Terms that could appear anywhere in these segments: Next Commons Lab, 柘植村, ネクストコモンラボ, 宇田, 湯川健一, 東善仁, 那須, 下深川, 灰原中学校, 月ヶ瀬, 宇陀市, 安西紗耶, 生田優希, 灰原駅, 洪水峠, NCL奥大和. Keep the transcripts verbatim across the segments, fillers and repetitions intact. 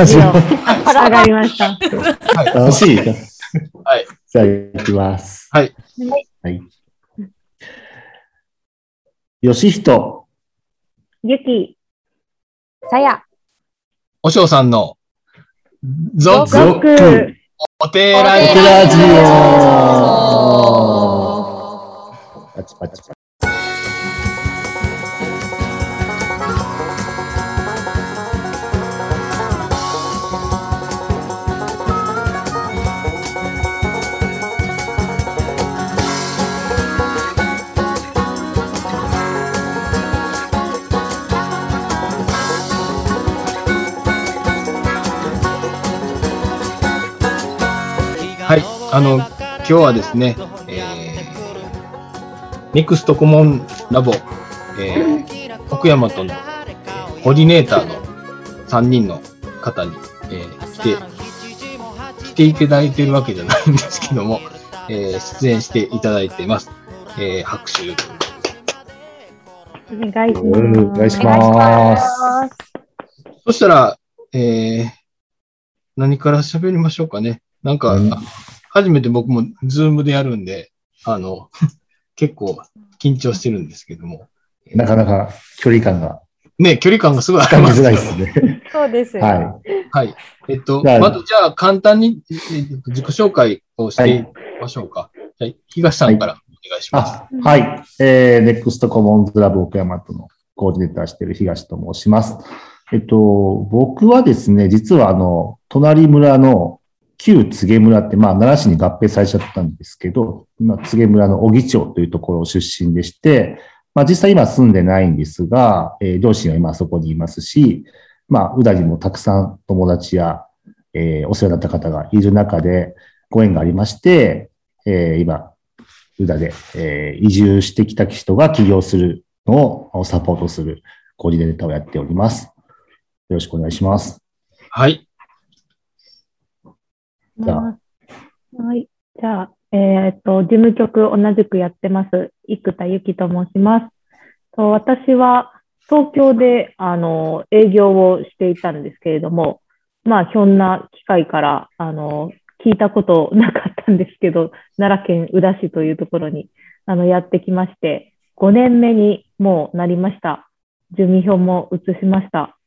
始まりました。上がりました。はい、楽しい。はい。じゃあ行きます。はい。はい。よしひと。ゆき。さや。おしょうさんの。ぞく。お寺ラジオ。パチパチパチ。はい、あの今日はですね、えー、Next Commons Lab、えー、奥山とのコーディネーターのさんにんの方に、えー、来て来ていただいているわけじゃないんですけども、えー、出演していただいています。えー、拍手お願いします。お願いします。そしたら、えー、何から喋りましょうかね。なんか、うん、初めて僕もズームでやるんで、あの、結構緊張してるんですけども。なかなか距離感が。ね、距離感がすごいあります。づらいですね。そうですよ、ね。はい。はい。えっと、まずじゃあ簡単に自己紹介をしてみましょうか。はいはい、東さんからお願いします。はい。はい、えー、Next Commons Lab 奥山とのコーディネーターしている東と申します。えっと、僕はですね、実はあの、隣村の旧柘植村って、まあ、奈良市に合併されちゃったんですけど、今、柘植村の小木町というところ出身でして、まあ、実際今住んでないんですが、えー、両親は今そこにいますし、まあ、宇田にもたくさん友達や、えー、お世話になった方がいる中で、ご縁がありまして、えー、今、宇田で、えー、移住してきた人が起業するのをサポートするコーディネーターをやっております。よろしくお願いします。はい。じゃあはい。じゃあ、えっと、事務局同じくやってます、生田由紀と申します。と私は東京で、あの、営業をしていたんですけれども、まあ、ひょんな機会から、あの、聞いたことなかったんですけど、奈良県宇陀市というところに、あの、やってきまして、ごねんめにもうなりました。住民票も移しました。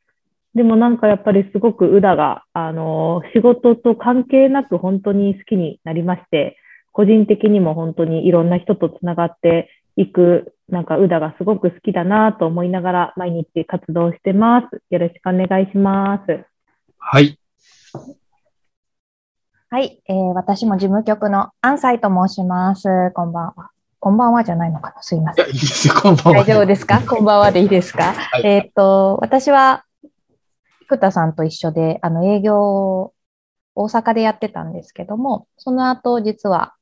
でもなんかやっぱりすごく宇陀が、あの、仕事と関係なく本当に好きになりまして、個人的にも本当にいろんな人とつながっていく、なんか宇陀がすごく好きだなと思いながら毎日活動してます。よろしくお願いします。はい。はい、えー、私も事務局の安西と申します。こんばんは。こんばんはじゃないのかな。すいません。いや、いいですよ。こんばんは。大丈夫ですか？こんばんはでいいですか？はい、えっと、私は、生田さんと一緒で、あの、営業を大阪でやってたんですけども、その後実は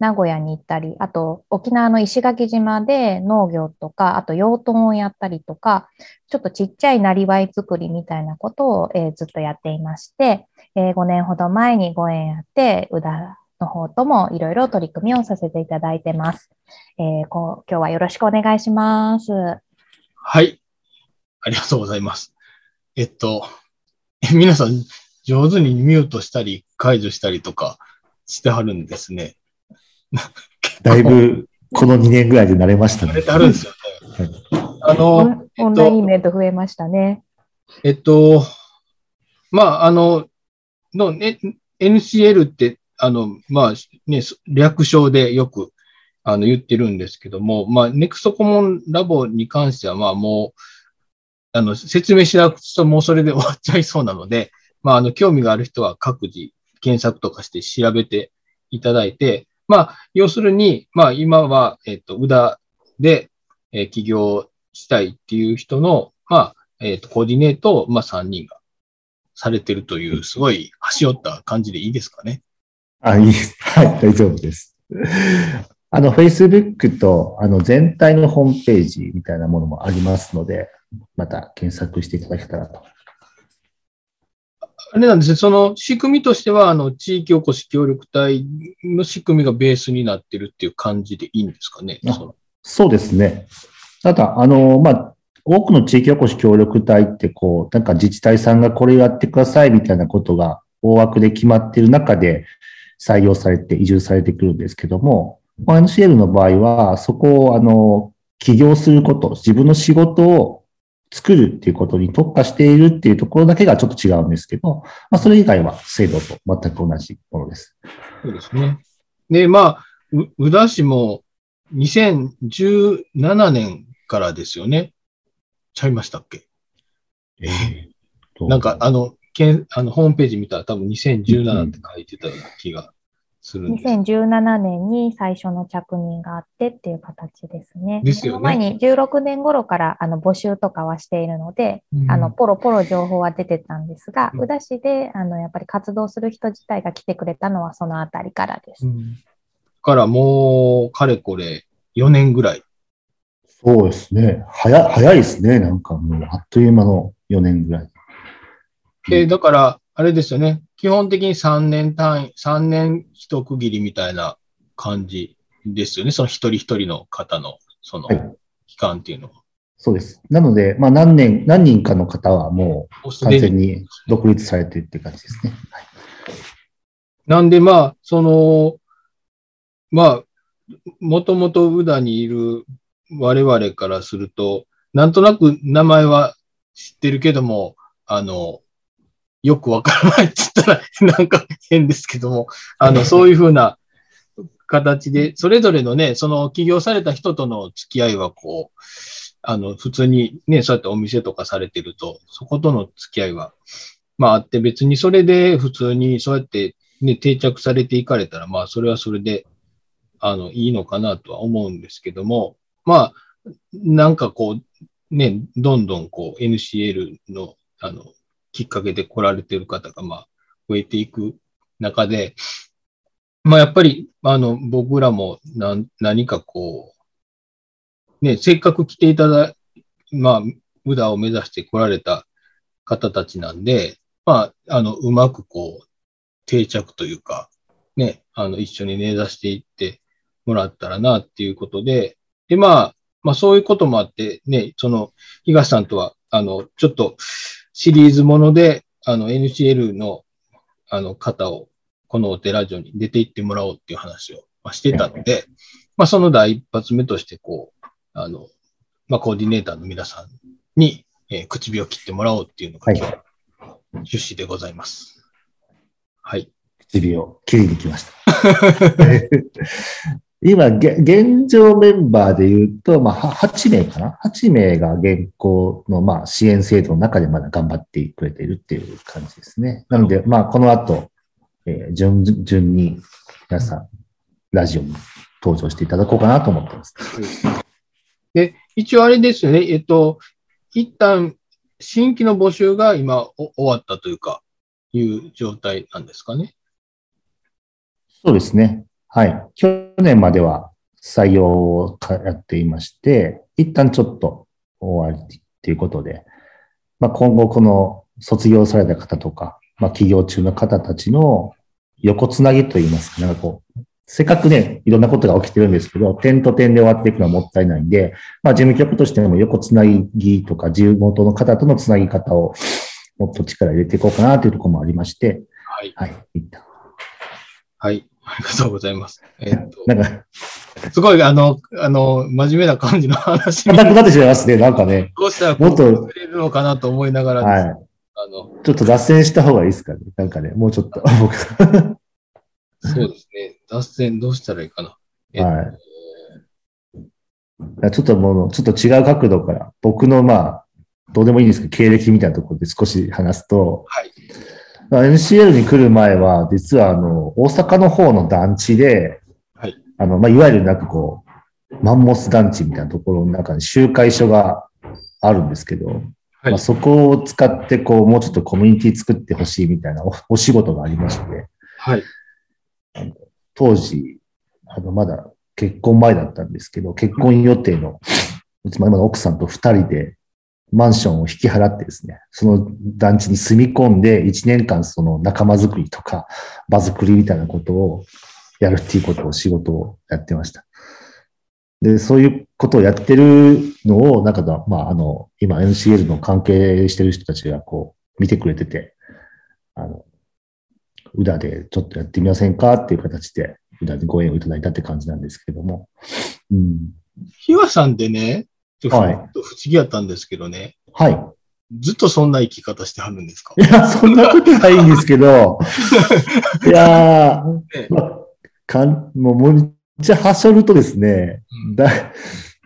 名古屋に行ったり、あと沖縄の石垣島で農業とか、あと養豚をやったりとか、ちょっとちっちゃいなりわい作りみたいなことを、えー、ずっとやっていまして、えー、ごねんほど前にご縁あって、宇陀の方ともいろいろ取り組みをさせていただいてます。えー、こう、今日はよろしくお願いします。はい。ありがとうございます。えっと、皆さん上手にミュートしたり解除したりとかしてはるんですね。だいぶこのにねんぐらいで慣れましたね。慣れてはるんですよね。はい、あの、オンラインイベント増えましたね。えっと、まあ、あの、の、ね、エヌシーエル って、あの、まあ、ね、略称でよくあの言ってるんですけども、まあ、Next Commons Labに関しては、まあ、もう、あの、説明しなくともうそれで終わっちゃいそうなので、まあ、あの、興味がある人は各自検索とかして調べていただいて、まあ、要するに、まあ、今は、えっと、宇陀で、えー、起業したいっていう人の、まあ、えっと、コーディネートを、まあ、さんにんがされてるという、すごい端折った感じでいいですかね。あ、いいです。はい、大丈夫です。あの、Facebook と、あの、全体のホームページみたいなものもありますので、また検索していただけたらと。あれなんですね、その仕組みとしては、あの、地域おこし協力隊の仕組みがベースになってるっていう感じでいいんですかね。そうですね。ただ、あの、まあ、多くの地域おこし協力隊ってこう、なんか自治体さんがこれやってくださいみたいなことが大枠で決まっている中で採用されて移住されてくるんですけども、エヌシーエル の場合はそこをあの起業すること、自分の仕事を作るっていうことに特化しているっていうところだけがちょっと違うんですけど、まあ、それ以外は制度と全く同じものです。そうですね。で、まあ、宇陀市もにせんじゅうななねんからですよね。ちゃいましたっけ？えー、なんかあの、あの、ホームページ見たら多分にせんじゅうななって書いてた気がするんです。にせんじゅうななねんに最初の着任があってっていう形ですね。ですよね。その前にじゅうろくねん頃からあの募集とかはしているので、うん、あの、ポロポロ情報は出てたんですが、うん、宇陀市であの、やっぱり活動する人自体が来てくれたのはそのあたりからです。うん、からもう、かれこれよねんぐらい。そうですね。早、早いですね。なんかもう、あっという間のよねんぐらい。うん、えー、だから、あれですよね。基本的にさんねん単位、さんねん一区切りみたいな感じですよね。その一人一人の方の、その、期間っていうのは、はい。そうです。なので、まあ何年、何人かの方はもう、完全に独立されてるって感じですね。はい、なんで、まあ、その、まあ、もともと宇陀にいる、我々からすると、なんとなく名前は知ってるけども、あの、よくわからないって言ったらなんか変ですけども、あの、そういうふうな形で、それぞれのね、その起業された人との付き合いはこう、あの、普通にね、そうやってお店とかされてると、そことの付き合いは、まああって別にそれで普通にそうやってね、定着されていかれたら、まあそれはそれで、あの、いいのかなとは思うんですけども、まあ、なんかこう、ね、どんどんこう エヌシーエル の、あの、きっかけで来られている方が、まあ、増えていく中で、まあ、やっぱり、あの、僕らもな、何かこう、ね、せっかく来ていただ、まあ、宇陀を目指して来られた方たちなんで、まあ、あの、うまくこう、定着というか、ね、あの、一緒に根ざしていってもらったらな、っていうことで、で、まあ、まあそういうこともあって、ね、その、東さんとは、あの、ちょっとシリーズもので、あの、エヌシーエル の、あの方を、このお寺城に出て行ってもらおうっていう話をしてたので、まあその第一発目として、こう、あの、まあコーディネーターの皆さんに、えー、口火を切ってもらおうっていうのが、今日、趣旨でございます。はい。口火を切りに来ました。今、現状メンバーで言うと、まあ、はちめいかな ?はち 名が現行の、まあ、支援制度の中でまだ頑張ってくれているっていう感じですね。なので、まあ、この後、えー、順々に皆さん、ラジオに登場していただこうかなと思ってます。で、一応あれですよね。えっと、一旦、新規の募集が今終わったというか、いう状態なんですかね。そうですね。はい。去年までは採用をやっていまして、一旦ちょっと終わりっていうことで、まあ、今後この卒業された方とか、まあ、起業中の方たちの横つなぎといいますか、なんかこう、せっかくね、いろんなことが起きてるんですけど、点と点で終わっていくのはもったいないんで、まあ、事務局としても横つなぎとか、地元の方とのつなぎ方をもっと力入れていこうかなというところもありまして、はい。はい。一旦。はい。ありがとうございます。えー、っとなんかすごい、あの、あの、真面目な感じの話に。硬くなってしまいますね、なんかね。どうしたらこう作れるのかなと思いながらです、はい、あのちょっと脱線した方がいいですかね。なんかね、もうちょっと。そうですね。脱線どうしたらいいかな。えー、はい。ちょっともう、ちょっと違う角度から、僕のまあ、どうでもいいんですけど、経歴みたいなところで少し話すと、はい、エヌシーエル に来る前は、実は、あの、大阪の方の団地で、はい。あの、まあ、いわゆるなんかこう、マンモス団地みたいなところの中に集会所があるんですけど、はい。まあ、そこを使って、こう、もうちょっとコミュニティ作ってほしいみたいな お, お仕事がありまして、はい。あの当時、あの、まだ結婚前だったんですけど、結婚予定の、うちの今の奥さんと二人で、マンションを引き払ってですね、その団地に住み込んでいちねんかんその仲間づくりとか場づくりみたいなことをやるっていうことを仕事をやってました。で、そういうことをやってるのを、なんか、まあ、あの、今 エヌシーエル の関係してる人たちがこう、見てくれてて、あの、宇田でちょっとやってみませんかっていう形で、宇田でご縁をいただいたって感じなんですけども。うん。ひわさんでね、ちょっと不思議やったんですけどね。はい。ずっとそんな生き方してはるんですか？いや、そんなことないんですけど、いやー、ね、まあ、かん、もう、もう、じゃはしょるとですね、うん、だ、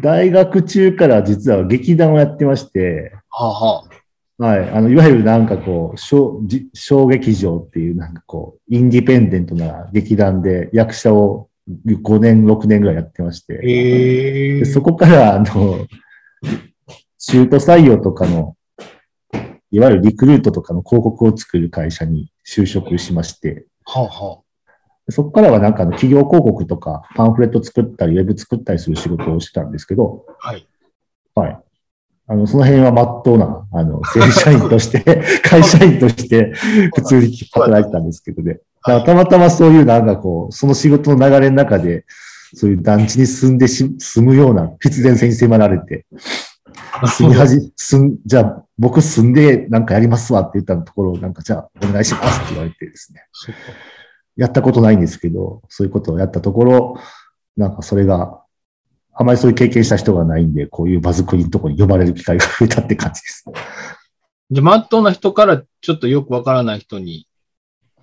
大学中から実は劇団をやってまして、はあはあ、はい、あの、いわゆるなんかこう、小、小劇場っていうなんかこう、インディペンデントな劇団で役者をごねん、ろくねんぐらいやってまして、へー、でそこからあの、中途採用とかの、いわゆるリクルートとかの広告を作る会社に就職しまして、はあはあ、そこからはなんかの企業広告とかパンフレット作ったりウェブ作ったりする仕事をしてたんですけど、はい。はい。あの、その辺は真っ当な、あの、正社員として、会社員として普通に働いてたんですけどね。はい、たまたまそういうなんかこう、その仕事の流れの中で、そういう団地に住んでし、住むような必然性に迫られて、住みはじ、すん、じゃあ僕住んでなんかやりますわって言ったところをなんかじゃあお願いしますって言われてですね。やったことないんですけど、そういうことをやったところ、なんかそれが、あまりそういう経験した人がないんで、こういう場作りのところに呼ばれる機会が増えたって感じです。じゃあ、まっとうな人からちょっとよくわからない人に、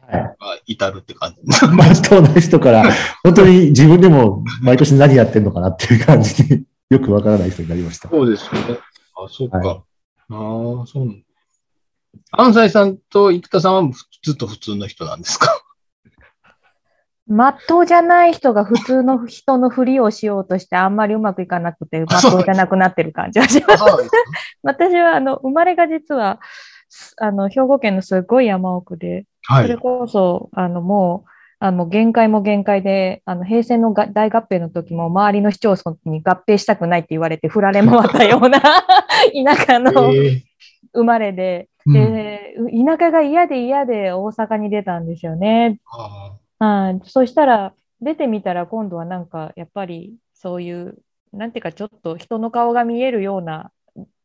はい。至るって感じ。まっとうな人から、本当に自分でも毎年何やってんのかなっていう感じによくわからない人になりました。そうですよね。あ、そうか。はい、ああ、そうなん。安西さんと生田さんはずっと普通の人なんですか？まっとうじゃない人が普通の人のふりをしようとしてあんまりうまくいかなくて、まっとうじゃなくなってる感じがします。私は、あの、生まれが実は、あの、兵庫県のすごい山奥で、はい、それこそ、あの、もう、あの、限界も限界で、あの、平成のが大合併の時も周りの市町村に合併したくないって言われて振られ回ったような田舎の生まれで、で、うん、田舎が嫌で嫌で大阪に出たんですよね。あ、あ、そしたら出てみたら今度はなんかやっぱりそういうなんていうかちょっと人の顔が見えるような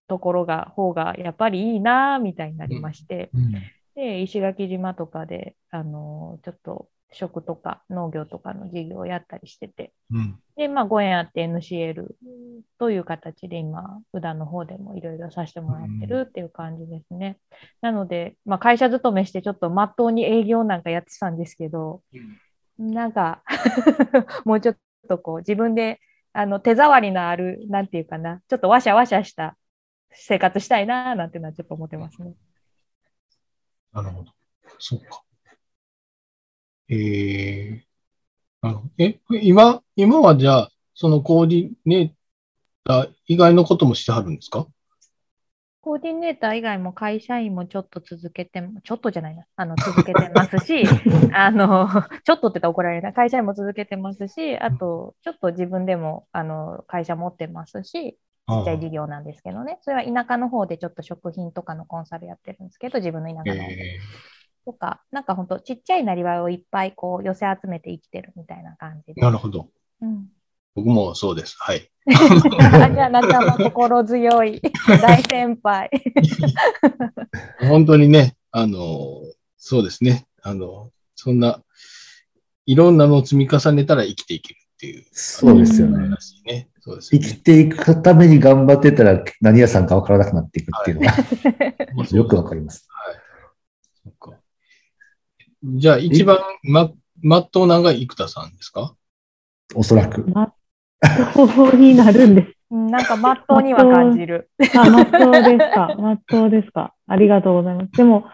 ところが方がやっぱりいいなみたいになりまして、うんうん、で石垣島とかであのちょっと食とか農業とかの事業をやったりしてて、うん、でまあご縁あって エヌシーエル という形で今宇田の方でもいろいろさせてもらってるっていう感じですね、うん、なので、まあ、会社勤めしてちょっとまっとうに営業なんかやってたんですけど、うん、なんかもうちょっとこう自分であの手触りのあるなんていうかなちょっとワシャワシャした生活したいななんてのはちょっと思ってますね。なるほど、そうか。えー、あのえ今、今はじゃあ、そのコーディネーター以外のこともしてはるんですか？コーディネーター以外も会社員もちょっと続けて、ちょっとじゃないな、あの続けてますし、あの、ちょっとって言ったら怒られない、会社員も続けてますし、あと、ちょっと自分でもあの会社持ってますし、ちっちゃい事業なんですけどね、それは田舎の方でちょっと食品とかのコンサルやってるんですけど、自分の田舎の方で。えーとか、なんかほんとちっちゃいなりわいをいっぱいこう寄せ集めて生きてるみたいな感じで。なるほど。うん、僕もそうです。はい。あじゃあ仲間心強い大先輩。本当にね、あの、そうですね。あの、そんないろんなのを積み重ねたら生きていけるっていう。そうですよね。ね、そうですよね。生きていくために頑張ってたら何屋さんか分からなくなっていくっていうのが、はい、よくわかります。はい。そうか。じゃあ、一番ま、まっとうなのが生田さんですか？おそらく。まっとうになるんです。なんかまっとうには感じる。あ、まっとうですか。まっとうですか。ありがとうございます。でも、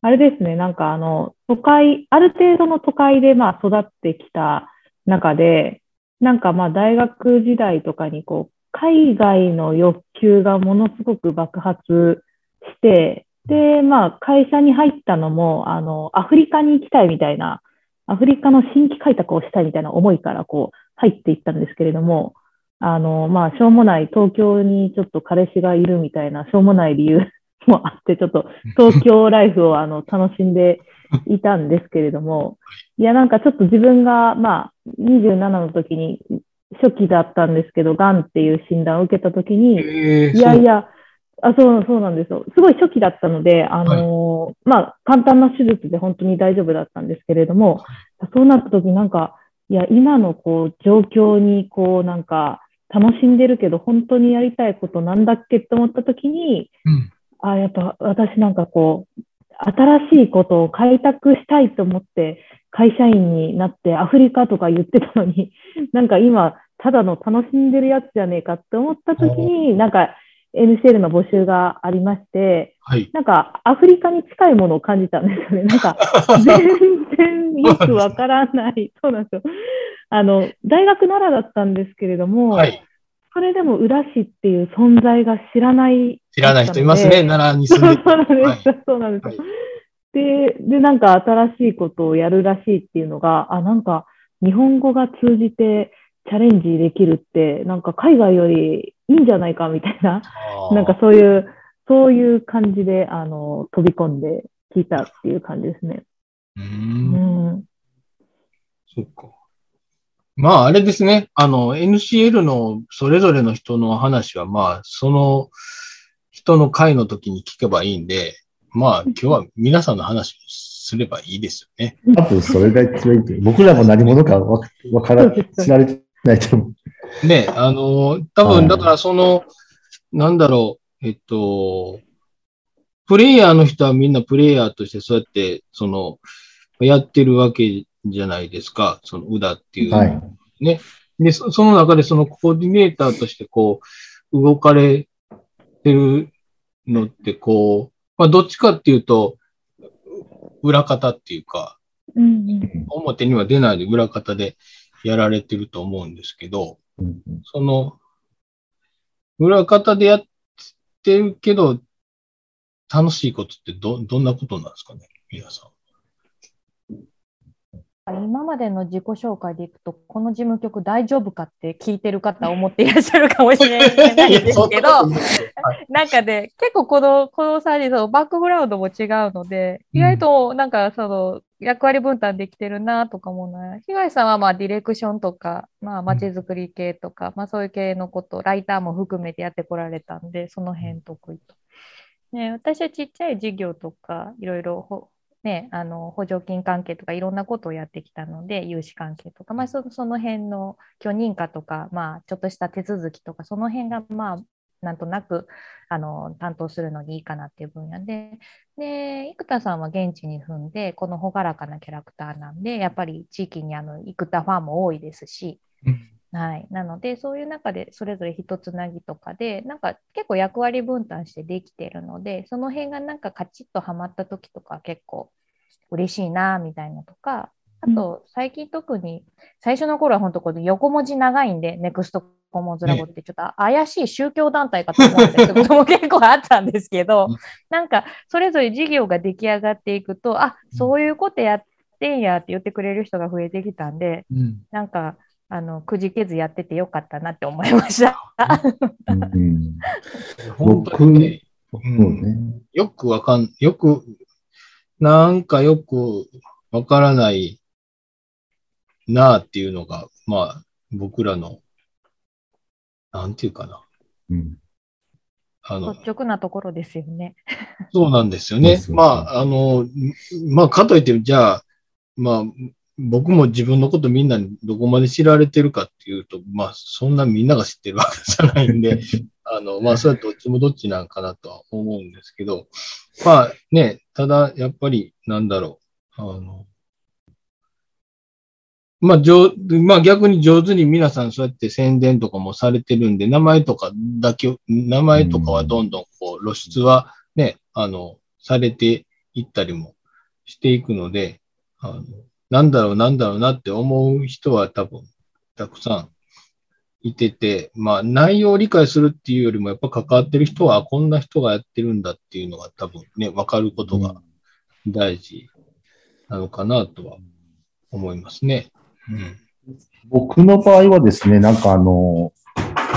あれですね、なんかあの、都会、ある程度の都会でまあ育ってきた中で、なんかまあ大学時代とかにこう、海外の欲求がものすごく爆発して、で、まあ、会社に入ったのも、あの、アフリカに行きたいみたいな、アフリカの新規開拓をしたいみたいな思いから、こう、入っていったんですけれども、あの、まあ、しょうもない、東京にちょっと彼氏がいるみたいな、しょうもない理由もあって、ちょっと、東京ライフを、あの、楽しんでいたんですけれども、いや、なんかちょっと自分が、まあ、にじゅうななの時に、初期だったんですけど、癌っていう診断を受けたときに、えー、いやいや、あ、そう、そうなんですよ。すごい初期だったので、あの、はい、まあ、簡単な手術で本当に大丈夫だったんですけれども、はい、そうなったときなんか、いや、今のこう、状況にこう、なんか、楽しんでるけど、本当にやりたいことなんだっけって思ったときに、うん、あ、やっぱ私なんかこう、新しいことを開拓したいと思って、会社員になってアフリカとか言ってたのに、なんか今、ただの楽しんでるやつじゃねえかって思ったときに、なんか エヌシーエル の募集がありまして、はい、なんかアフリカに近いものを感じたんですよね。なんか全然よくわからない。そうなんですよ。あの、大学奈良だったんですけれども、はい、それでも浦市っていう存在が知らない。知らない人いますね、奈良に住んで。そうなんです。はい、そうなんです。はい、で、で、なんか新しいことをやるらしいっていうのが、あ、なんか日本語が通じてチャレンジできるって、なんか海外よりいいんじゃないかみたいな、なんかそういう、そういう感じで、あの、飛び込んで聞いたっていう感じですね。うーん。うん、そうか。まあ、あれですね。あの、エヌシーエル のそれぞれの人の話は、まあ、その人の会の時に聞けばいいんで、まあ、今日は皆さんの話をすればいいですよね。多分それが一番いいという。僕らも何者かわから、知られてないと思う。ね、あの、多分、だからその、なんだろう、えっと、プレイヤーの人はみんなプレイヤーとしてそうやって、その、やってるわけじゃないですか。その、うだっていう、ね。はい。で、その中でそのコーディネーターとしてこう、動かれてるのってこう、まあ、どっちかっていうと、裏方っていうか、うん、表には出ないで裏方でやられてると思うんですけど、うん、その、裏方でやってるけど、楽しいことってど、どんなことなんですかね、皆さん。今までの自己紹介でいくと、この事務局大丈夫かって聞いてる方思っていらっしゃるかもしれないですけど、なんかね、結構この、このさんにんのバックグラウンドも違うので、意外となんかその役割分担できてるなとかもない。東さんはまあディレクションとか、まあ街づくり系とか、まあそういう系のこと、ライターも含めてやってこられたんで、その辺得意と。ね、私はちっちゃい事業とか、いろいろ、ね、あの補助金関係とかいろんなことをやってきたので、融資関係とか、まあ、そ, その辺の許認可とか、まあ、ちょっとした手続きとかその辺が、まあ、なんとなくあの担当するのにいいかなっていう分野で、で生田さんは現地に踏んでこの朗らかなキャラクターなんで、やっぱり地域にあの生田ファンも多いですし、はい、なのでそういう中でそれぞれ一つなぎとかでなんか結構役割分担してできているので、その辺がなんかカチッとはまった時とか結構嬉しいなみたいなとか、あと最近特に最初の頃は本当この横文字長いんで、ネクストコモンズラボってちょっと怪しい宗教団体かと思ってたことも結構あったんですけど、なんかそれぞれ事業が出来上がっていくと、あ、そういうことやってんやって言ってくれる人が増えてきたんで、なんかあのくじけずやっててよかったなって思いました。うん、本当に、ね、うんうん、よくわかん、よく、なんかよくわからないなあっていうのが、まあ僕らの、なんていうかな。うん、あの率直なところですよね。そうなんですよね。まあ、あの、まあかといって、じゃあ、まあ、僕も自分のことみんなにどこまで知られてるかっていうと、まあそんなみんなが知ってるわけじゃないんで、あの、まあそれはどっちもどっちなんかなとは思うんですけど、まあね、ただやっぱりなんだろう、あの、まあ上、まあ逆に上手に皆さんそうやって宣伝とかもされてるんで、名前とかだけ、名前とかはどんどんこう露出はね、あの、されていったりもしていくので、あの、なんだろうなんだろうなって思う人は多分たくさんいてて、まあ内容を理解するっていうよりもやっぱ関わってる人はこんな人がやってるんだっていうのが多分ね、わかることが大事なのかなとは思いますね。うん、僕の場合はですね、なんかあの、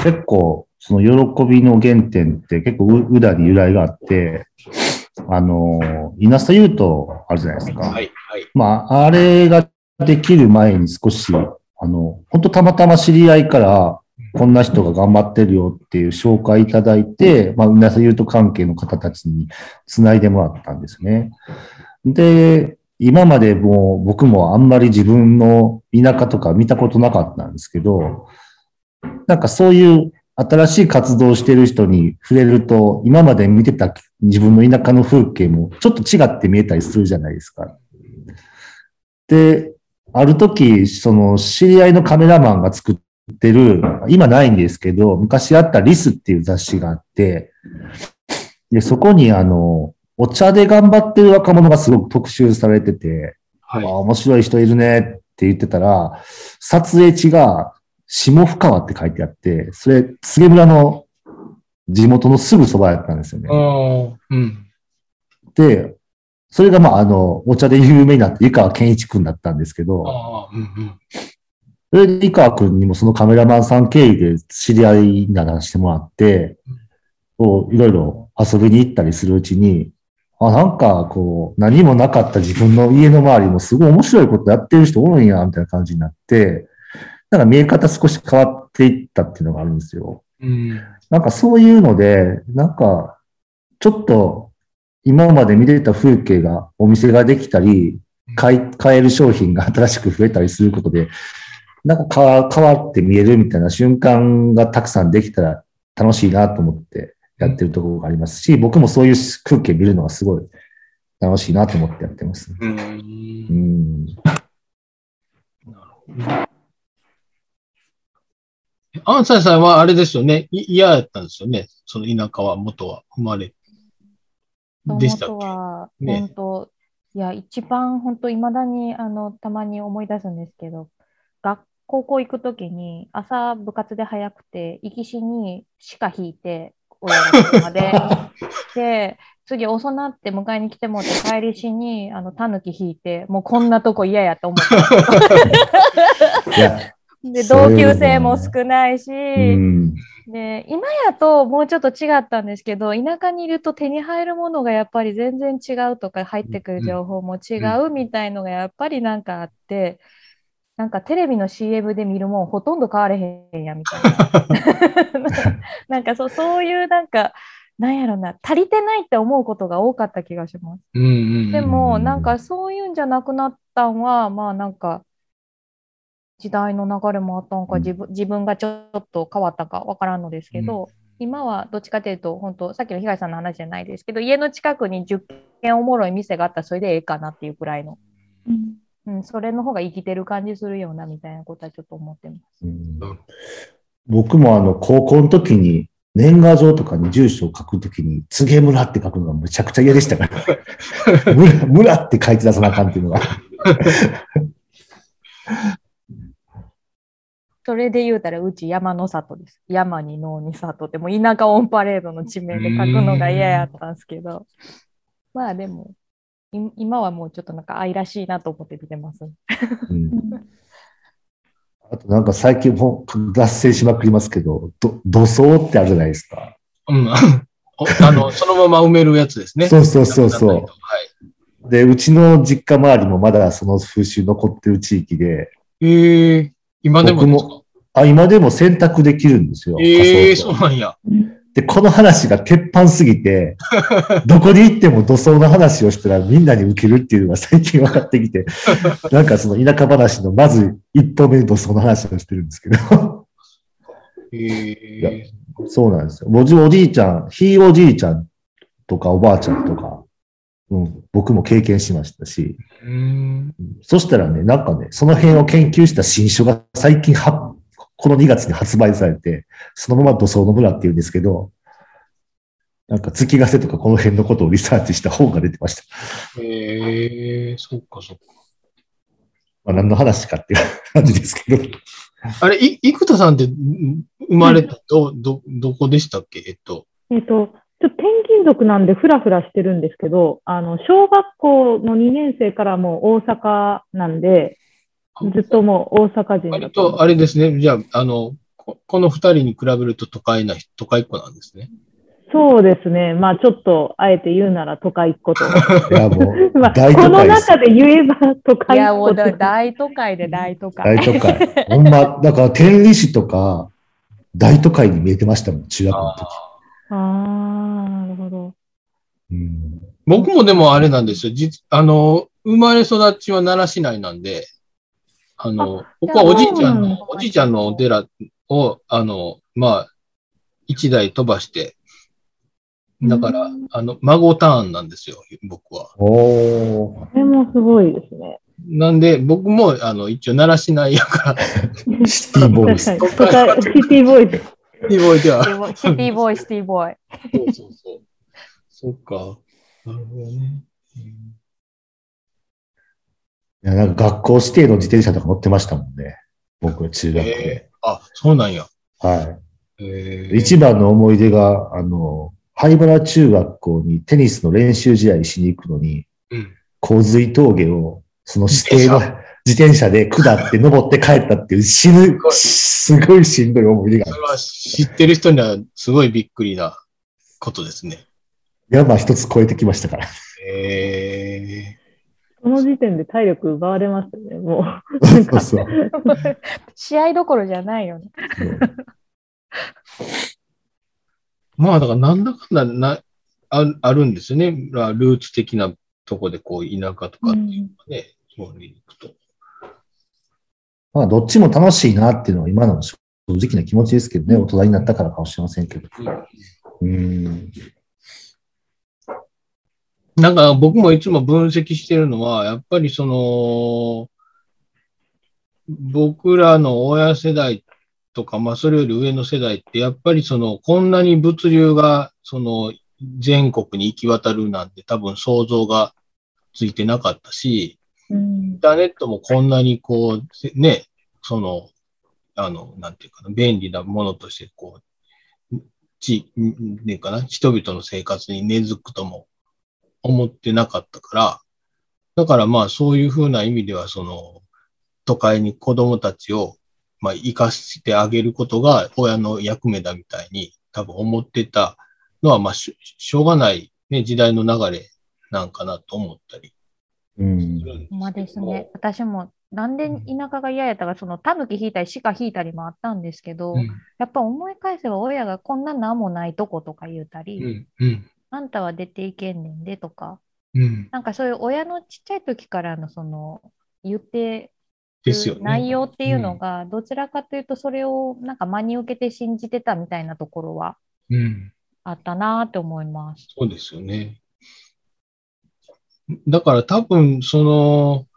結構その喜びの原点って結構うだに由来があって、あの、イナスタユートあるじゃないですか。はいはい。まあ、あれができる前に少し、ああの、ほんとたまたま知り合いから、こんな人が頑張ってるよっていう紹介いただいて、まあ、皆さん言うと関係の方たちに繋いでもらったんですね。で、今までもう僕もあんまり自分の田舎とか見たことなかったんですけど、なんかそういう新しい活動をしてる人に触れると、今まで見てた自分の田舎の風景もちょっと違って見えたりするじゃないですか。で、ある時、その知り合いのカメラマンが作ってる、今ないんですけど、昔あったリスっていう雑誌があって、で、そこにあの、お茶で頑張ってる若者がすごく特集されてて、はい、あ、面白い人いるねって言ってたら、撮影地が下深川って書いてあって、それ、柘植村の地元のすぐそばやったんですよね。あ、うん、で、それがまあ、あの、お茶で有名になって、湯川健一君だったんですけど、あ、うんうん、それで湯川君にもそのカメラマンさん経由で知り合いならしてもらって、こういろいろ遊びに行ったりするうちに、あ、なんかこう、何もなかった自分の家の周りもすごい面白いことやってる人多いんや、みたいな感じになって、なんか見え方少し変わっていったっていうのがあるんですよ。うん、なんかそういうので、なんか、ちょっと、今まで見てた風景が、お店ができたり、買い、買える商品が新しく増えたりすることで、なんか変わって見えるみたいな瞬間がたくさんできたら楽しいなと思ってやってるところがありますし、僕もそういう風景見るのがすごい楽しいなと思ってやってます。うん。うん。なるほど。あんさんさんはあれですよね。嫌だったんですよね。その田舎は、元は生まれ。でしたっけ。本当、ね、いや一番本当いまだにあのたまに思い出すんですけど、学高校行くときに朝部活で早くて行きしに鹿引いて親のまでで次遅なって迎えに来てもって帰りしにあのタヌキ引いて、もうこんなとこ嫌やと思ってで同級生も少ないし、うん、で今やともうちょっと違ったんですけど、田舎にいると手に入るものがやっぱり全然違うとか、入ってくる情報も違うみたいのがやっぱりなんかあって、なんかテレビの シーエム で見るもんほとんど変われへんやみたいな。なんか そ, そういうなんか、なんやろな、足りてないって思うことが多かった気がします。うんうんうんうん、でもなんかそういうんじゃなくなったんは、まあなんか、時代の流れもあったのか、自分、自分がちょっと変わったかわからんのですけど、うん、今はどっちかというと本当さっきの東さんの話じゃないですけど、家の近くにじゅっけんおもろい店があったらそれでええかなっていうくらいの、うんうん、それの方が生きてる感じするようなみたいなことはちょっと思ってます、うん、僕もあの高校の時に年賀状とかに住所を書くときに、柘植村って書くのがむちゃくちゃ嫌でしたから村, 村って書いて出さなあかんっていうのがそれで言うたら、うち山の里です。山に能に里って、もう田舎オンパレードの地名で書くのが嫌やったんですけど、まあでも、今はもうちょっとなんか愛らしいなと思って見てます。うん、あとなんか最近も脱線しまくりますけど、ど土葬ってあるじゃないですか。うん、あのそのまま埋めるやつですね。そうそうそうそう。はい、で、うちの実家周りもまだその風習残ってる地域で。へえ。今でもですか？僕も、あ、今でも選択できるんですよ。ええー、そうなんや。で、この話が鉄板すぎて、どこに行っても土葬の話をしたらみんなにウケるっていうのが最近分かってきて、なんかその田舎話のまず一歩目に土葬の話をしてるんですけど。ええー。そうなんですよ。おじおじいちゃん、ひいおじいちゃんとかおばあちゃんとか、うん、僕も経験しましたし、うーん、そしたらね、なんかね、その辺を研究した新書が最近は、このにがつに発売されて、そのまま土葬の村っていうんですけど、なんか月ヶ瀬とかこの辺のことをリサーチした本が出てました。へえー、そっかそっか。まあ、何の話かっていう感じですけど。あれ、い生田さんって生まれたと、うん、どどこでしたっけ？えっと。えっとちょっと転勤族なんでフラフラしてるんですけど、あの、小学校のにねん生からもう大阪なんで、ずっともう大阪人。割とあれですね、じゃあ、あの、この二人に比べると都会な、都会っ子なんですね。そうですね。まあちょっとあえて言うなら都会っ子と。いやもうまあ、大都会この中で言えば都会っ子と。いやもう大都会で大都会。大都会。ほんまだから天理市とか大都会に見えてましたもん中学の時。ああなるほど。うん。僕もでもあれなんですよ。実あの生まれ育ちは奈良市内なんで、あの僕はおじいちゃんのおじいちゃんのお寺をあのまあ一台飛ばして。だから、うん、あの、孫ターンなんですよ、僕は。おー。それもすごいですね。なんで、僕も、あの、一応、奈良市内やから。シティボーイ。シティボーイで。シティボーイでは。シティボーイ、シティボーイ。そうそうそう。そっか。なるほどね。いや、なんか学校指定の自転車とか乗ってましたもんね。僕は中学で。あ、そうなんや。はい。えー、一番の思い出が、あの、灰原中学校にテニスの練習試合しに行くのに、うん、洪水峠をその指定の自転車で下って登って帰ったっていう死ぬ、すごいしんどい思い出がある。それは知ってる人にはすごいびっくりなことですね。山一つ越えてきましたから。へー。この時点で体力奪われますね、もう。そうそう。試合どころじゃないよね。まあだからなんだかんだなあ、あるんですよね。ルーツ的なとこでこう田舎とかっていうかね、うん、そうに行くと。まあどっちも楽しいなっていうのは今の正直な気持ちですけどね、大人になったからかもしれませんけど。うん。うんなんか僕もいつも分析してるのは、やっぱりその、僕らの親世代って、とか、まあ、それより上の世代って、やっぱりその、こんなに物流が、その、全国に行き渡るなんて多分想像がついてなかったし、インターネットもこんなにこう、ね、その、あの、なんていうかな、便利なものとして、こう、ち、ねえかな、人々の生活に根付くとも思ってなかったから、だからまあ、そういうふうな意味では、その、都会に子供たちを、まあ、生かしてあげることが親の役目だみたいに多分思ってたのは、まあし、しょうがない、ね、時代の流れなんかなと思ったり。うん。まあですね。私も、なんで田舎が嫌やったか、その、タヌキ引いたり、鹿引いたりもあったんですけど、うん、やっぱ思い返せば親がこんななんもないとことか言うたり、うんうん、あんたは出ていけんねんでとか、うん、なんかそういう親のちっちゃい時からの、その、言って、ですよね、内容っていうのが、どちらかというと、それをなんか真に受けて信じてたみたいなところはあったなと思います、うん。そうですよね。だから多分、その、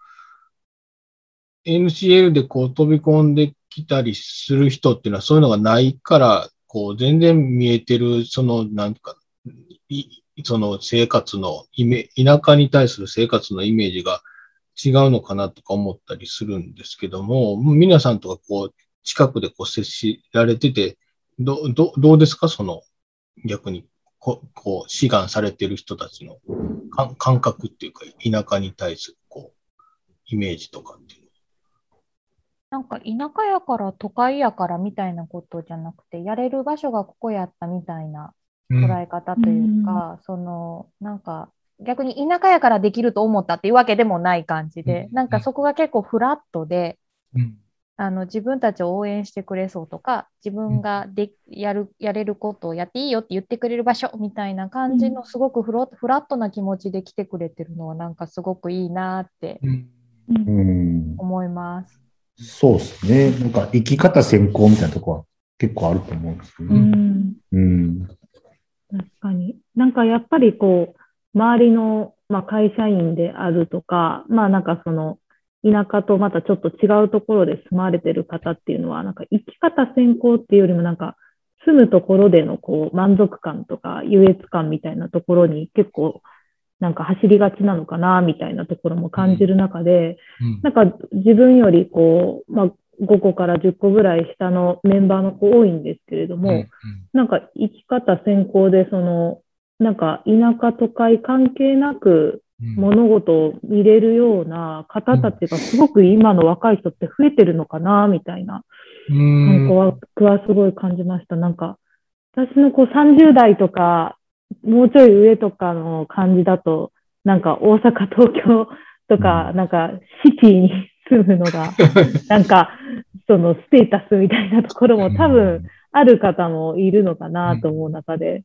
エヌシーエル でこう飛び込んできたりする人っていうのは、そういうのがないから、こう全然見えてる、その、なんか、その生活のイメ、田舎に対する生活のイメージが、違うのかなとか思ったりするんですけども、皆さんとかこう、近くでこう接しられてて、ど、ど、どうですかその、逆にこ、こう、志願されてる人たちの感覚っていうか、田舎に対するこう、イメージとかっていうの。なんか田舎やから都会やからみたいなことじゃなくて、やれる場所がここやったみたいな捉え方というか、うん、その、なんか、逆に田舎やからできると思ったっていうわけでもない感じで、なんかそこが結構フラットで、うん、あの自分たちを応援してくれそうとか、自分がでやる、やれることをやっていいよって言ってくれる場所みたいな感じのすごくフロ、うん、フラットな気持ちで来てくれてるのはなんかすごくいいなって思います。うん、そうですね。なんか生き方先行みたいなところは結構あると思うんですよね。うん。うん、確かに。なんかやっぱりこう、周りの、まあ、会社員であるとか、まあなんかその田舎とまたちょっと違うところで住まれてる方っていうのは、なんか生き方先行っていうよりもなんか住むところでのこう満足感とか優越感みたいなところに結構なんか走りがちなのかなみたいなところも感じる中で、うんうん、なんか自分よりこう、まあごこからじゅっこぐらい下のメンバーの子多いんですけれども、うんうん、なんか生き方先行でそのなんか田舎都会関係なく物事を見れるような方たちがすごく今の若い人って増えてるのかなみたいな、うん、なんか僕はすごい感じました。なんか私のこうさんじゅう代とか、もうちょい上とかの感じだと、なんか大阪、東京とか、なんかシティに住むのが、なんかそのステータスみたいなところも多分ある方もいるのかなと思う中で、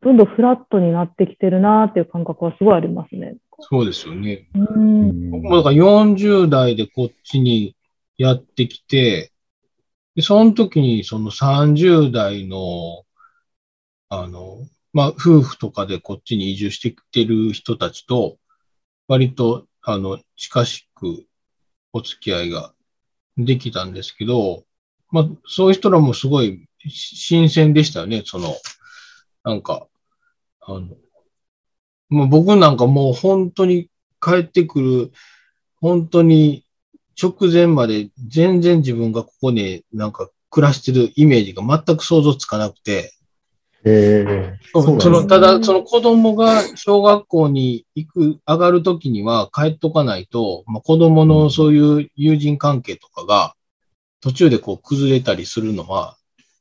どんどんフラットになってきてるなっていう感覚はすごいありますね。そうですよね。うん。僕もだからよんじゅう代でこっちにやってきて、でその時にそのさんじゅう代の、あの、まあ、夫婦とかでこっちに移住してきてる人たちと、割と、あの、近しくお付き合いができたんですけど、まあ、そういう人らもすごい新鮮でしたよね、その、なんか、あの、まあ、僕なんかもう本当に帰ってくる、本当に直前まで全然自分がここになんか暮らしてるイメージが全く想像つかなくて、えー、そうそうそのただ、その子供が小学校に行く、上がるときには帰っとかないと、まあ、子供のそういう友人関係とかが途中でこう崩れたりするのは、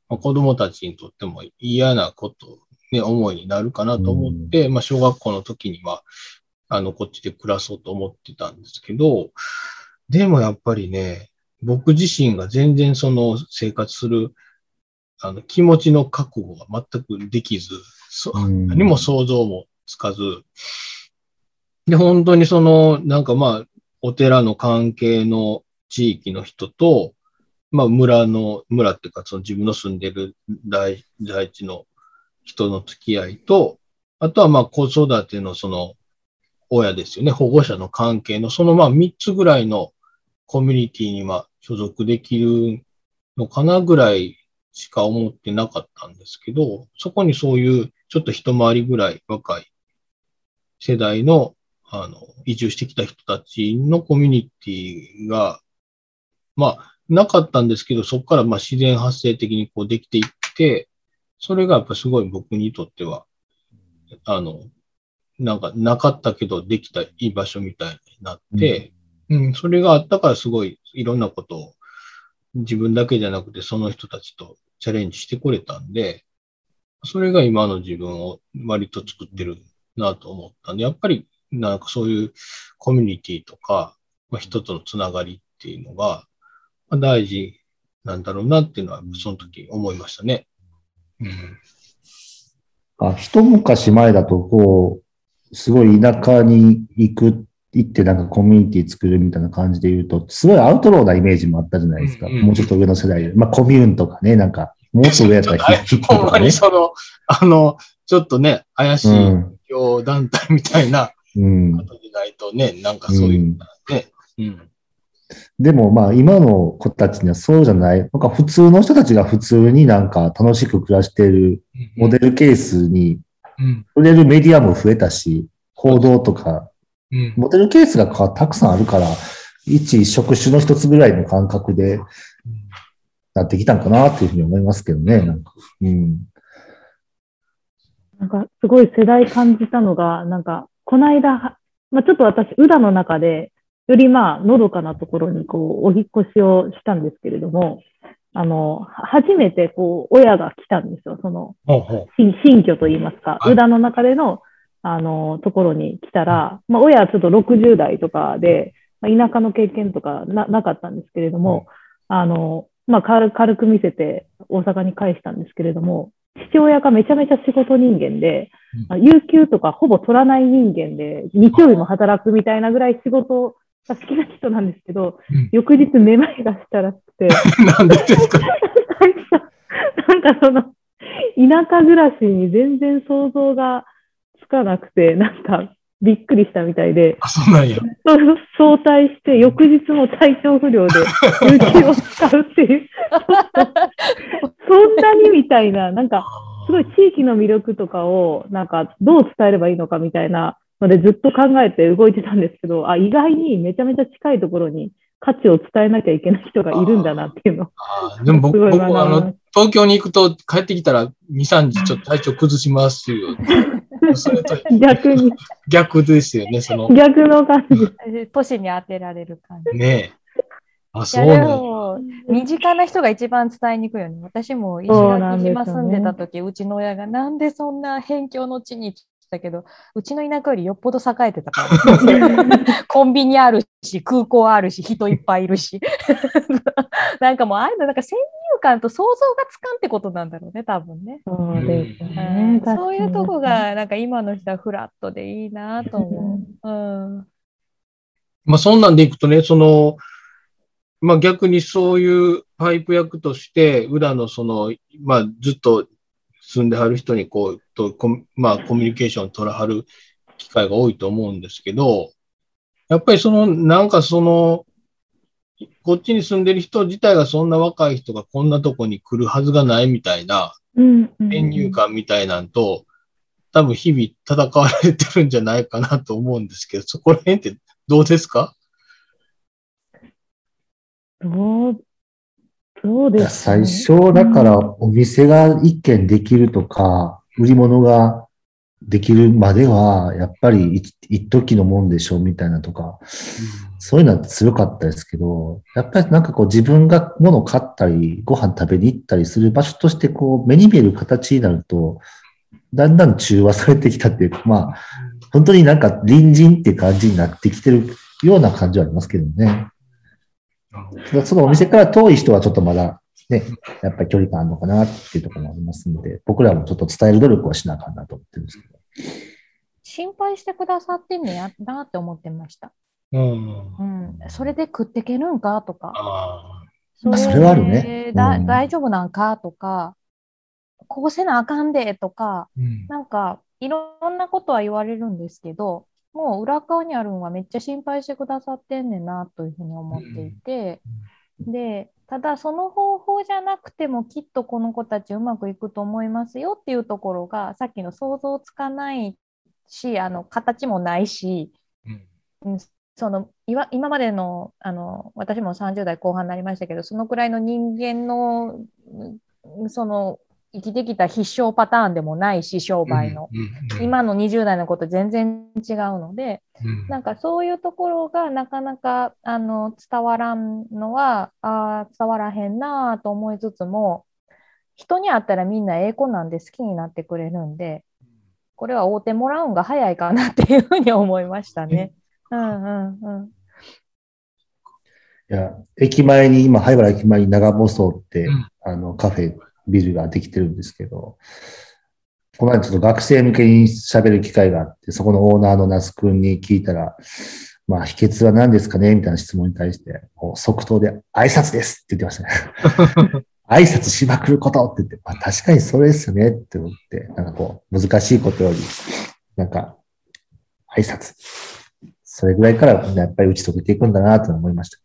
まあ、子供たちにとっても嫌なこと、ね、思いになるかなと思って、まあ、小学校の時には、あの、こっちで暮らそうと思ってたんですけど、でもやっぱりね、僕自身が全然その生活する、あの気持ちの覚悟が全くできず、何も想像もつかず、で、本当にその、なんかまあ、お寺の関係の地域の人と、まあ、村の、村っていうか、その自分の住んでる大、大地の人の付き合いと、あとはまあ、子育てのその、親ですよね、保護者の関係の、そのまあ、みっつぐらいのコミュニティには所属できるのかなぐらい、しか思ってなかったんですけど、そこにそういうちょっと一回りぐらい若い世代の、あの、移住してきた人たちのコミュニティが、まあ、なかったんですけど、そこからまあ自然発生的にこうできていって、それがやっぱすごい僕にとっては、あの、なんかなかったけどできた居場所みたいになって、うん、うん、それがあったからすごいいろんなことを自分だけじゃなくてその人たちとチャレンジしてこれたんで、それが今の自分を割と作ってるなと思ったんで、やっぱりなんかそういうコミュニティとか、まあ、人とのつながりっていうのが大事なんだろうなっていうのはその時思いましたね。うん、あ、一昔前だとこうすごい田舎に行く行ってなんかコミュニティ作るみたいな感じで言うと、すごいアウトローなイメージもあったじゃないですか。うんうん、もうちょっと上の世代より。まあコミューンとかね、なんか、もうちょっと上だったらヒットとかね。ほんまにその、あの、ちょっとね、怪しい業団体みたいなことでないとね、うん、なんかそういう、ね、うんうん。でもまあ今の子たちにはそうじゃない。なんか普通の人たちが普通になんか楽しく暮らしているモデルケースに触れるメディアも増えたし、報道とか、うん、モデルケースがたくさんあるから、一職種の一つぐらいの感覚でなってきたんかなっていうふうに思いますけどね。なんか、うん、なんかすごい世代感じたのが、なんかこの間、まあ、ちょっと私、宇田の中でよりまあのどかなところにこうお引越しをしたんですけれども、あの初めてこう親が来たんですよ。その新居といいますか、宇田の中での。あの、ところに来たら、まあ、親はちょっとろくじゅう代とかで、まあ、田舎の経験とか な, なかったんですけれども、あの、まあ、軽, 軽く見せて大阪に帰したんですけれども、父親がめちゃめちゃ仕事人間で、うん、有給とかほぼ取らない人間で、日曜日も働くみたいなぐらい仕事が好きな人なんですけど、うん、翌日めまいがしたらしくて。なんでですか？なんかその、田舎暮らしに全然想像が、つかなくて、なんかびっくりしたみたいで、あ、そうなんや。早退して翌日も体調不良で有給を使うっていうそんなにみたいな、なんかすごい地域の魅力とかをなんかどう伝えればいいのかみたいなのでずっと考えて動いてたんですけど、あ、意外にめちゃめちゃ近いところに価値を伝えなきゃいけない人がいるんだなっていうの。ああ、でも僕はあの東京に行くと帰ってきたらに、さんじちょっと体調崩しますよ。それと逆に逆ですよね。その逆の感じ、都市に当てられる感じね。え、あ、そうね。身近な人が一番伝えにくいよね。私も石垣島住んでた時、う, ね、うちの親がなんでそんな辺境の地に来たけど、うちの田舎よりよっぽど栄えてたから。コンビニあるし、空港あるし、人いっぱいいるし。なんかもうああいうのなんか先入観と想像がつかんってことなんだろうね、多分ね。そうですね。そういうとこがなんか今の人はフラットでいいなと思う。うん。まあそんなんでいくとね、その。まあ逆にそういうパイプ役として、裏のその、まあずっと住んではる人にこう、とコまあコミュニケーションを取らはる機会が多いと思うんですけど、やっぱりその、なんかその、こっちに住んでる人自体がそんな若い人がこんなとこに来るはずがないみたいな、先入観みたいなんと、多分日々戦われてるんじゃないかなと思うんですけど、そこら辺ってどうですか？どう、どうですかね。最初、だから、お店が一軒できるとか、売り物ができるまでは、やっぱり一時のもんでしょ、みたいなとか、そういうのは強かったですけど、やっぱりなんかこう自分が物を買ったり、ご飯食べに行ったりする場所として、こう、目に見える形になると、だんだん中和されてきたっていうか、まあ、本当になんか隣人って感じになってきてるような感じはありますけどね。そのお店から遠い人はちょっとまだね、やっぱり距離感あるのかなっていうところもありますので、僕らもちょっと伝える努力はしなかったと思ってるんですけど。心配してくださってんねやなって思ってました。うん。うん、それで食ってけるんかとか。あそれ、それはあるね、うんだ。大丈夫なんかとか、こうせなあかんでとか、うん、なんかいろんなことは言われるんですけど、もう裏側にあるのはめっちゃ心配してくださってんねんなというふうに思っていて、でただその方法じゃなくてもきっとこの子たちうまくいくと思いますよっていうところがさっきの想像つかないし、あの形もないし、うん、そのいわ今まで の, あの私もさんじゅうだいこう半になりましたけど、そのくらいの人間のその生きてきた必勝パターンでもないし、商売の今のにじゅうだいの子と全然違うので、なんかそういうところがなかなかあの伝わらんのはあ伝わらへんなと思いつつも、人に会ったらみんなええ子なんで好きになってくれるんで、これは会うてもらうんが早いかなっていうふうに思いましたね。うんうんうん。いや、駅前に今灰原駅前に長細って、うん、あのカフェビルができてるんですけど、この前ちょっと学生向けに喋る機会があって、そこのオーナーの那須くんに聞いたら、まあ秘訣は何ですかねみたいな質問に対して、もう即答で挨拶ですって言ってましたね。挨拶しまくることって言って、まあ確かにそれですよねって思って、なんかこう難しいことより、なんか挨拶。それぐらいからやっぱり打ち解けていくんだなと思いました。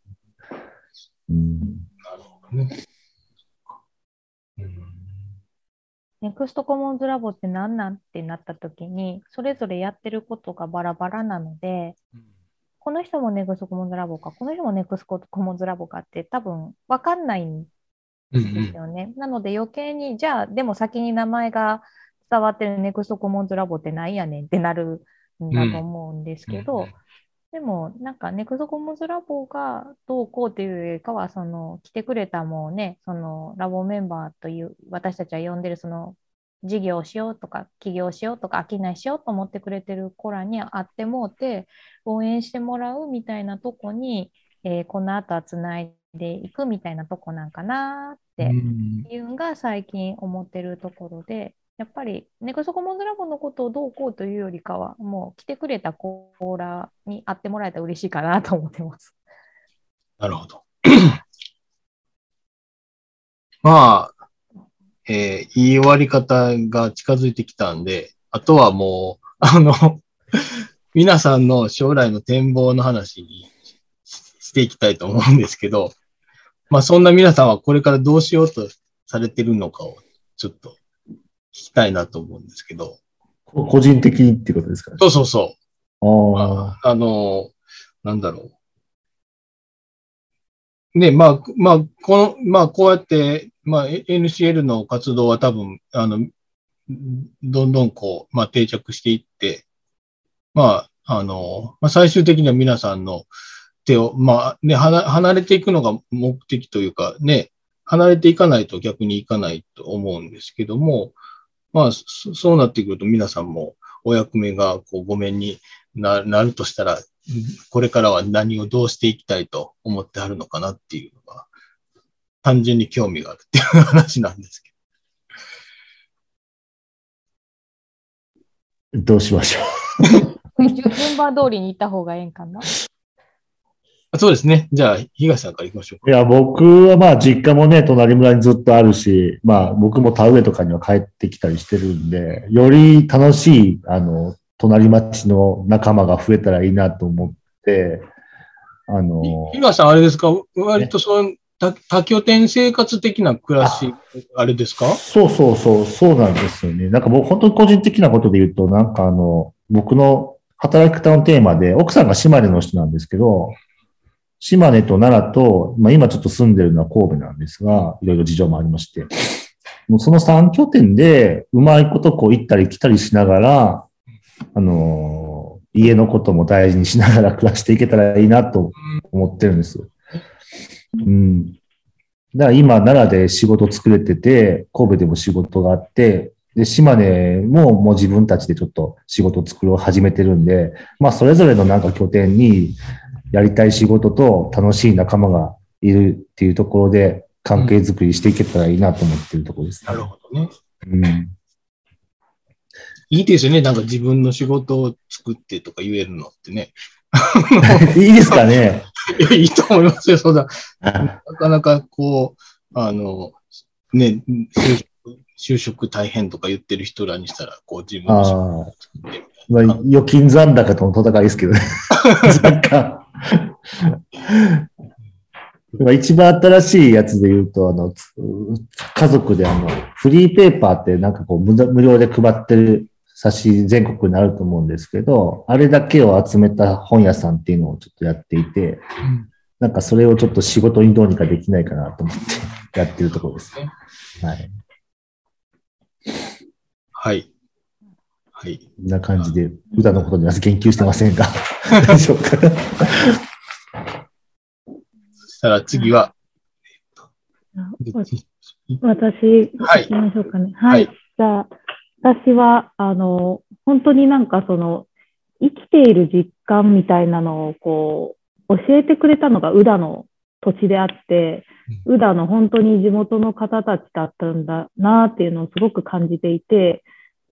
うん。なるほどね。ネクストコモンズラボって何なんってなった時に、それぞれやってることがバラバラなので、この人もネクストコモンズラボか、この人もネクストコモンズラボかって多分分かんないんですよね。うんうん、なので余計に、じゃあでも先に名前が伝わってるネクストコモンズラボってなんやねんってなるんだと思うんですけど、うんうん、でもなんかネクストコモンズラボがどうこうっていうよりかは、その来てくれたもうね、そのラボメンバーという私たちは呼んでるその事業をしようとか起業しようとか商いしようと思ってくれてる子らに会ってもうて応援してもらうみたいなとこに、えー、この後はつないでいくみたいなとこなんかなっていうのが最近思ってるところで、やっぱりネクストコモンズラボのことをどうこうというよりかは、もう来てくれたコーラに会ってもらえたら嬉しいかなと思ってます。なるほど。まあ、えー、いい終わり方が近づいてきたんで、あとはもう、あの、皆さんの将来の展望の話にしていきたいと思うんですけど、まあそんな皆さんはこれからどうしようとされてるのかをちょっと、聞きたいなと思うんですけど。個人的にってことですかね。そうそうそう。ああの、なんだろう。ね、まあ、まあ、この、まあ、こうやって、まあ、エヌシーエル の活動は多分、あの、どんどんこう、まあ、定着していって、まあ、あの、まあ、最終的には皆さんの、手を、まあね、離れていくのが目的というかね、離れていかないと逆にいかないと思うんですけども、まあそうなってくると皆さんもお役目がこうごめんになるとしたら、これからは何をどうしていきたいと思ってあるのかなっていうのが、単純に興味があるっていう話なんですけど。どうしましょう。順番通りに行った方がええんかな。そうですね。じゃあ、東さんから行きましょうか。いや、僕はまあ、実家もね、隣村にずっとあるし、まあ、僕も田植えとかには帰ってきたりしてるんで、より楽しい、あの、隣町の仲間が増えたらいいなと思って、あの。東さん、あれですか、割とそういう多拠点生活的な暮らし、あれですか？そうそうそう、そうなんですよね。なんかもう本当に個人的なことで言うと、なんかあの、僕の働き方のテーマで、奥さんが島根の人なんですけど、島根と奈良と、まあ今ちょっと住んでるのは神戸なんですが、いろいろ事情もありまして、もうそのさん拠点でうまいことこう行ったり来たりしながら、あの、家のことも大事にしながら暮らしていけたらいいなと思ってるんですよ。うん。だから今奈良で仕事作れてて、神戸でも仕事があって、で、島根ももう自分たちでちょっと仕事を作ろう始めてるんで、まあそれぞれのなんか拠点に、やりたい仕事と楽しい仲間がいるっていうところで関係づくりしていけたらいいなと思ってるところです、ね。なるほどね。うん。いいですよね。なんか自分の仕事を作ってとか言えるのってね。いいですかね。いや、いいと思いますよ。そうだ。なかなかこう、あの、ね、就職、就職大変とか言ってる人らにしたら、こう自分の仕事を作って。まあ、預金残高との戦いですけどね。なんか。一番新しいやつで言うと、あの、家族であの、フリーペーパーってなんかこう無料で配ってる冊子全国にあると思うんですけど、あれだけを集めた本屋さんっていうのをちょっとやっていて、うん、なんかそれをちょっと仕事にどうにかできないかなと思ってやってるところです。はい。はい。はい。こんな感じで、歌のことには言及してませんが、大丈夫かな。そしたら次は、私、はい、行きましょうかね。はい。はい、じゃあ、私は、あの、本当になんかその、生きている実感みたいなのを、こう、教えてくれたのが宇陀の土地であって、宇陀の本当に地元の方たちだったんだなっていうのをすごく感じていて、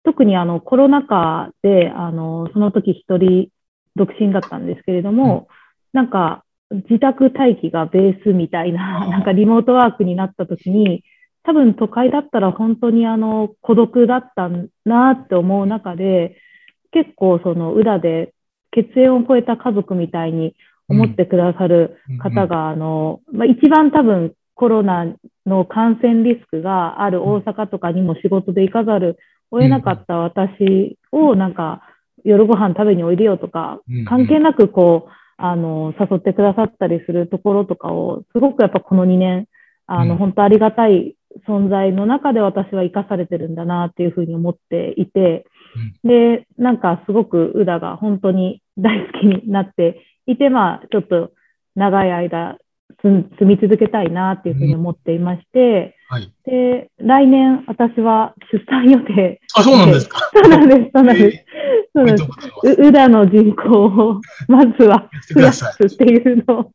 特にあのコロナ禍で、あの、その時一人独身だったんですけれども、うん、なんか自宅待機がベースみたいな、なんかリモートワークになった時に、多分都会だったら本当にあの孤独だったなって思う中で、結構その裏で血縁を超えた家族みたいに思ってくださる方が、あの、まあ、一番多分コロナの感染リスクがある大阪とかにも仕事で行かざる追えなかった私をなんか夜ご飯食べにおいでよとか関係なくこうあの誘ってくださったりするところとかをすごくやっぱこのにねんあの本当ありがたい存在の中で私は生かされてるんだなっていうふうに思っていて、でなんかすごく宇陀が本当に大好きになっていて、まあちょっと長い間住み続けたいなっていうふうに思っていまして、うん、はい、で来年私は出産予定。あ、そうなんですか。そうなんです、そうなんです。そうなんです。宇陀の人口をまずは増やすっていうのを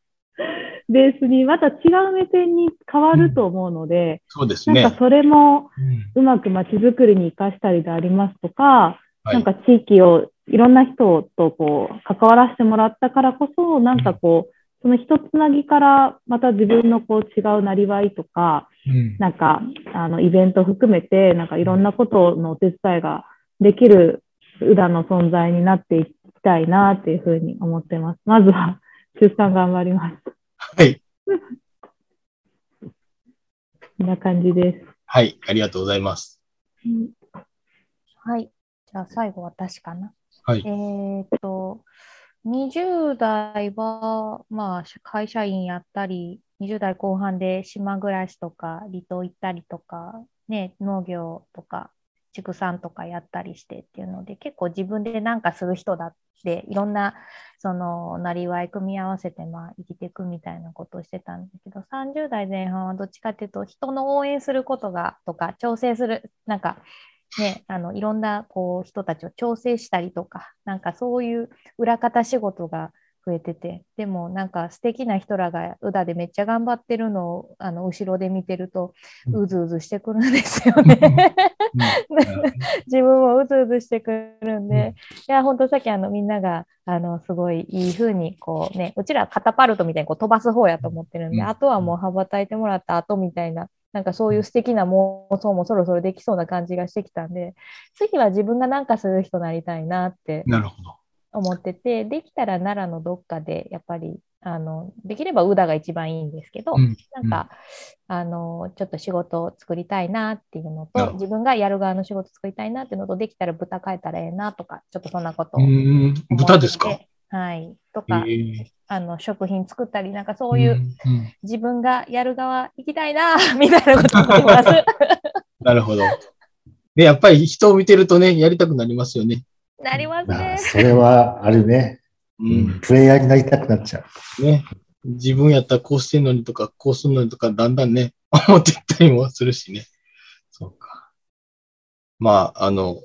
ベースにまた違う目線に変わると思うので、うん、そうですね。なんかそれもうまく街づくりに生かしたりでありますとか、うん、なんか地域をいろんな人とこう関わらせてもらったからこそ、なんかこう、うん、その一つなぎからまた自分のこう違うなりわいとか、うん、なんかあのイベント含めてなんかいろんなことのお手伝いができる宇陀の存在になっていきたいなっていうふうに思ってます。まずは出産頑張ります。はい。こんな感じです。はい、ありがとうございます。うん、はい、じゃあ最後私かな。はい。えーっと。にじゅう代は、まあ、会社員やったり、にじゅう代後半で島暮らしとか、離島行ったりとか、ね、農業とか畜産とかやったりしてっていうので、結構自分で何かする人だっていろんなそのなりわい組み合わせて、まあ生きていくみたいなことをしてたんだけど、さんじゅう代前半はどっちかっていうと人の応援することがとか調整する、なんかね、あのいろんなこう人たちを調整したりとか、なんかそういう裏方仕事が増えてて、でもなんか素敵な人らがうだでめっちゃ頑張ってるのをあの後ろで見てるとうずうずしてくるんですよね自分もうずうずしてくるんで、いや本当さっきあのみんながあのすごいいい風にこうね、うちらカタパルトみたいにこう飛ばす方やと思ってるんで、あとはもう羽ばたいてもらった後みたいな、なんかそういう素敵な妄想もそろそろできそうな感じがしてきたんで、次は自分が何かする人になりたいなって思ってて、できたら奈良のどっかでやっぱりあのできれば宇田が一番いいんですけど、うん、なんか、うん、あのちょっと仕事を作りたいなっていうのと、自分がやる側の仕事作りたいなっていうのと、できたら豚飼えたらええなとか、ちょっとそんなことを思ってて。うん、豚ですか？はい、とか、えー、あの食品作ったり、なんかそういう、うんうん、自分がやる側行きたいなみたいなこと思いますなるほど、ね、やっぱり人を見てるとね、やりたくなりますよね。なりますね。それはあるね、うん、プレイヤーになりたくなっちゃう、ね、自分やったらこうしてんのにとかこうするのにとか、だんだんね思っていったりもするしね。そうか、まああの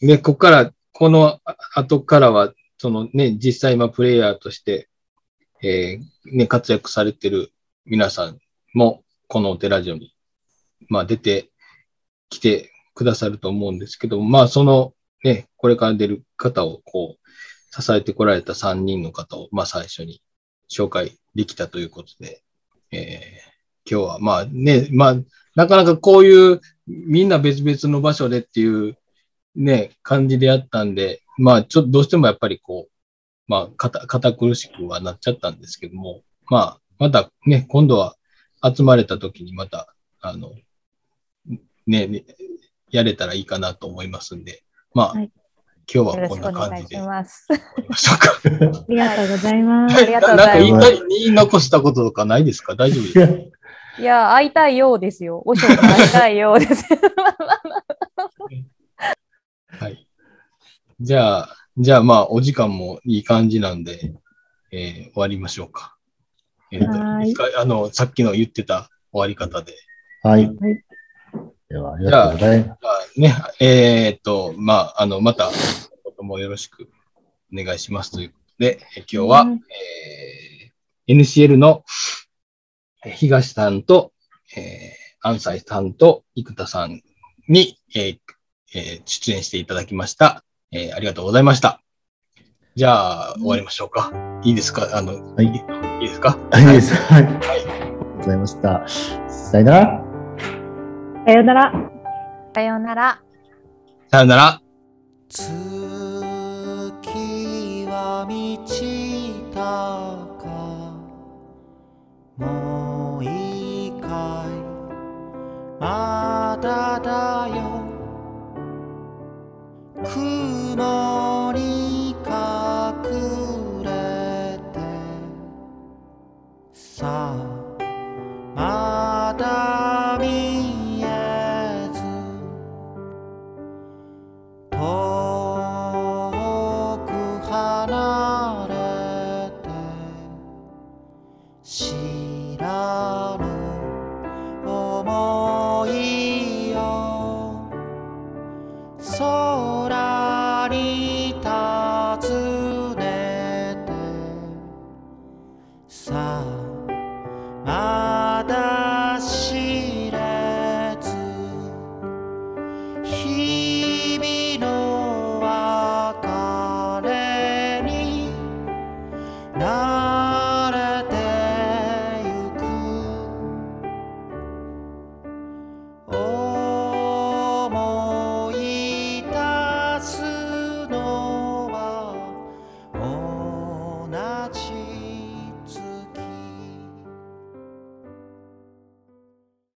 ね、ここからこの後からはそのね、実際今プレイヤーとして、えーね、活躍されてる皆さんもこのお寺所に、まあ、出てきてくださると思うんですけど、まあそのね、これから出る方をこう支えてこられたさんにんの方を、まあ、最初に紹介できたということで、えー、今日はまあね、まあなかなかこういうみんな別々の場所でっていうね感じでやったんで、まあ、ちょっとどうしてもやっぱりこう、まあ、堅、堅苦しくはなっちゃったんですけども、まあ、またね、今度は集まれた時にまた、あの、ね、ねやれたらいいかなと思いますんで、まあ、はい、今日はこんな感じで。よろしくお願いします。ありがとうございます。ありがとうございます。なんか言い残したこととかないですか？大丈夫ですか？いや、会いたいようですよ。おしょうが会いたいようです。はい。じゃあ、じゃあまあお時間もいい感じなんで、えー、終わりましょうか。えっと、一回あのさっきの言ってた終わり方で。はい。ではありがとうございます。じゃあね、えー、っとまああのまたこともよろしくお願いしますということで、今日は、うん、えー、エヌシーエル の東さんと、えー、安西さんと生田さんに、えーえー、出演していただきました。えー、ありがとうございました。じゃあ終わりましょうか。いいですか？あの、はい、いいですか？はい、いいです。はい。はい。ありがとうございました。さよなら。さよなら。さよなら。さよなら。月は満ちたか。もう一回。まだだよ。雲に隠れてさあまだ見えず遠く離れて知らぬ想いよそう「ああ」